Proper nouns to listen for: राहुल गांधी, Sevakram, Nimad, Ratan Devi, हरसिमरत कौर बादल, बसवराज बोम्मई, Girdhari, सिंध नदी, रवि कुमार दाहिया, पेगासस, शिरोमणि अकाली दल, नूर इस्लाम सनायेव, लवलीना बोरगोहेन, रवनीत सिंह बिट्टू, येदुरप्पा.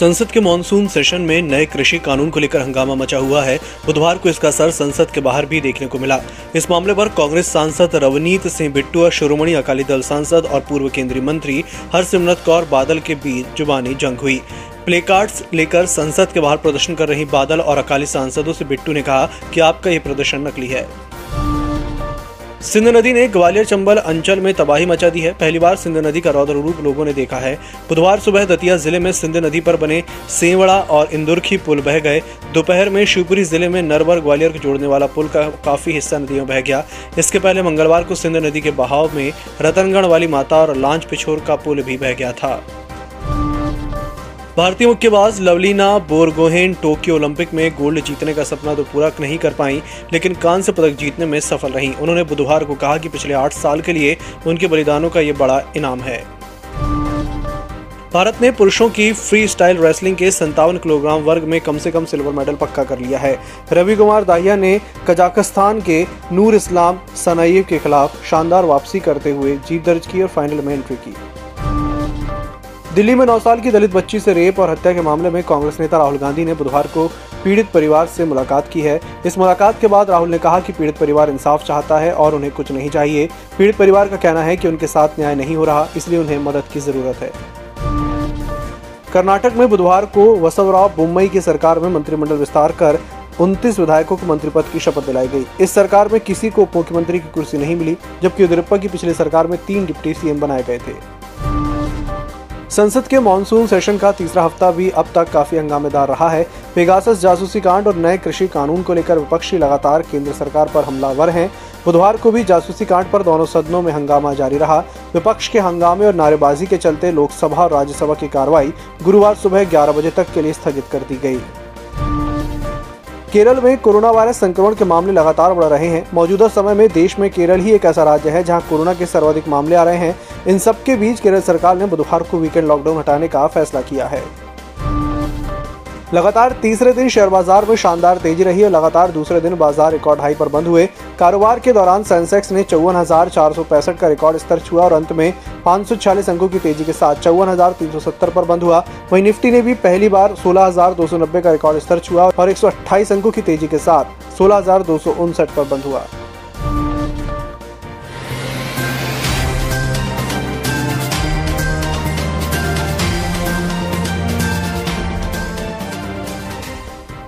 संसद के monsoon session में नए कृषि कानून को लेकर हंगामा मचा हुआ है। बुधवार को इसका असर संसद के बाहर भी देखने को मिला। इस मामले पर कांग्रेस सांसद रवनीत सिंह बिट्टू और शिरोमणि अकाली दल सांसद और पूर्व केंद्रीय मंत्री हरसिमरत कौर बादल के बीच जुबानी जंग हुई। प्लेकार्ड्स लेकर संसद के बाहर प्रदर्शन कर रही बादल और अकाली सांसदों से बिट्टू ने कहा कि आपका ये प्रदर्शन नकली है। सिंध नदी ने ग्वालियर चंबल अंचल में तबाही मचा दी है। पहली बार सिंध नदी का रौद्र रूप लोगों ने देखा है। बुधवार सुबह दतिया जिले में सिंध नदी पर बने सेवड़ा और इंदुरखी पुल बह गए। दोपहर में शिवपुरी जिले में नरवर ग्वालियर को जोड़ने वाला पुल का काफी हिस्सा नदी में बह गया। इसके पहले मंगलवार को सिंध नदी के बहाव में रतनगढ़ वाली माता और लांच पिछोर का पुल भी बह गया था। भारतीय मुक्केबाज लवलीना बोरगोहेन टोक्यो ओलंपिक में गोल्ड जीतने का सपना तो पूरा नहीं कर पाईं, लेकिन कांस्य पदक जीतने में सफल रहीं। उन्होंने बुधवार को कहा कि पिछले 8 साल के लिए उनके बलिदानों का ये बड़ा इनाम है। भारत ने पुरुषों की फ्री स्टाइल रेसलिंग के 57 किलोग्राम वर्ग में कम से कम सिल्वर मेडल पक्का कर लिया है। रवि कुमार दाहिया ने कजाकिस्तान के नूर इस्लाम सनायेव के खिलाफ शानदार वापसी करते हुए जीत दर्ज की और फाइनल में एंट्री की। दिल्ली में 9 साल की दलित बच्ची से रेप और हत्या के मामले में कांग्रेस नेता राहुल गांधी ने बुधवार को पीड़ित परिवार से मुलाकात की है। इस मुलाकात के बाद राहुल ने कहा कि पीड़ित परिवार इंसाफ चाहता है और उन्हें कुछ नहीं चाहिए। पीड़ित परिवार का कहना है कि उनके साथ न्याय नहीं हो रहा, इसलिए उन्हें मदद की जरूरत है। कर्नाटक में बुधवार को बसवराज बोम्मई की सरकार में मंत्रिमंडल विस्तार कर 29 विधायकों को मंत्री पद की शपथ दिलाई गई। इस सरकार में किसी को मुख्यमंत्री की कुर्सी नहीं मिली, जबकि येदुरप्पा की पिछली सरकार में 3 डिप्टी CM बनाए गए थे। संसद के मॉनसून सेशन का तीसरा हफ्ता भी अब तक काफी हंगामेदार रहा है। पेगासस जासूसी कांड और नए कृषि कानून को लेकर विपक्षी लगातार केंद्र सरकार पर हमलावर हैं। बुधवार को भी जासूसी कांड पर दोनों सदनों में हंगामा जारी रहा। विपक्ष के हंगामे और नारेबाजी के चलते लोकसभा और राज्यसभा की कार्रवाई गुरुवार सुबह 11 बजे तक के लिए स्थगित कर दी गई। केरल में कोरोना वायरस संक्रमण के मामले लगातार बढ़ रहे हैं। मौजूदा समय में देश में केरल ही एक ऐसा राज्य है जहां कोरोना के सर्वाधिक मामले आ रहे हैं। इन सबके बीच केरल सरकार ने बुधवार को वीकेंड लॉकडाउन हटाने का फैसला किया है। लगातार तीसरे दिन शेयर बाजार में शानदार तेजी रही और लगातार दूसरे दिन बाजार रिकॉर्ड हाई पर बंद हुए। कारोबार के दौरान सेंसेक्स ने 54,465 का रिकॉर्ड स्तर छुआ और अंत में 546 अंकों की तेजी के साथ 54,370 पर बंद हुआ। वहीं निफ्टी ने भी पहली बार 16,290 का रिकॉर्ड स्तर छुआ और 128 अंकों की तेजी के साथ 16,259 पर बंद हुआ।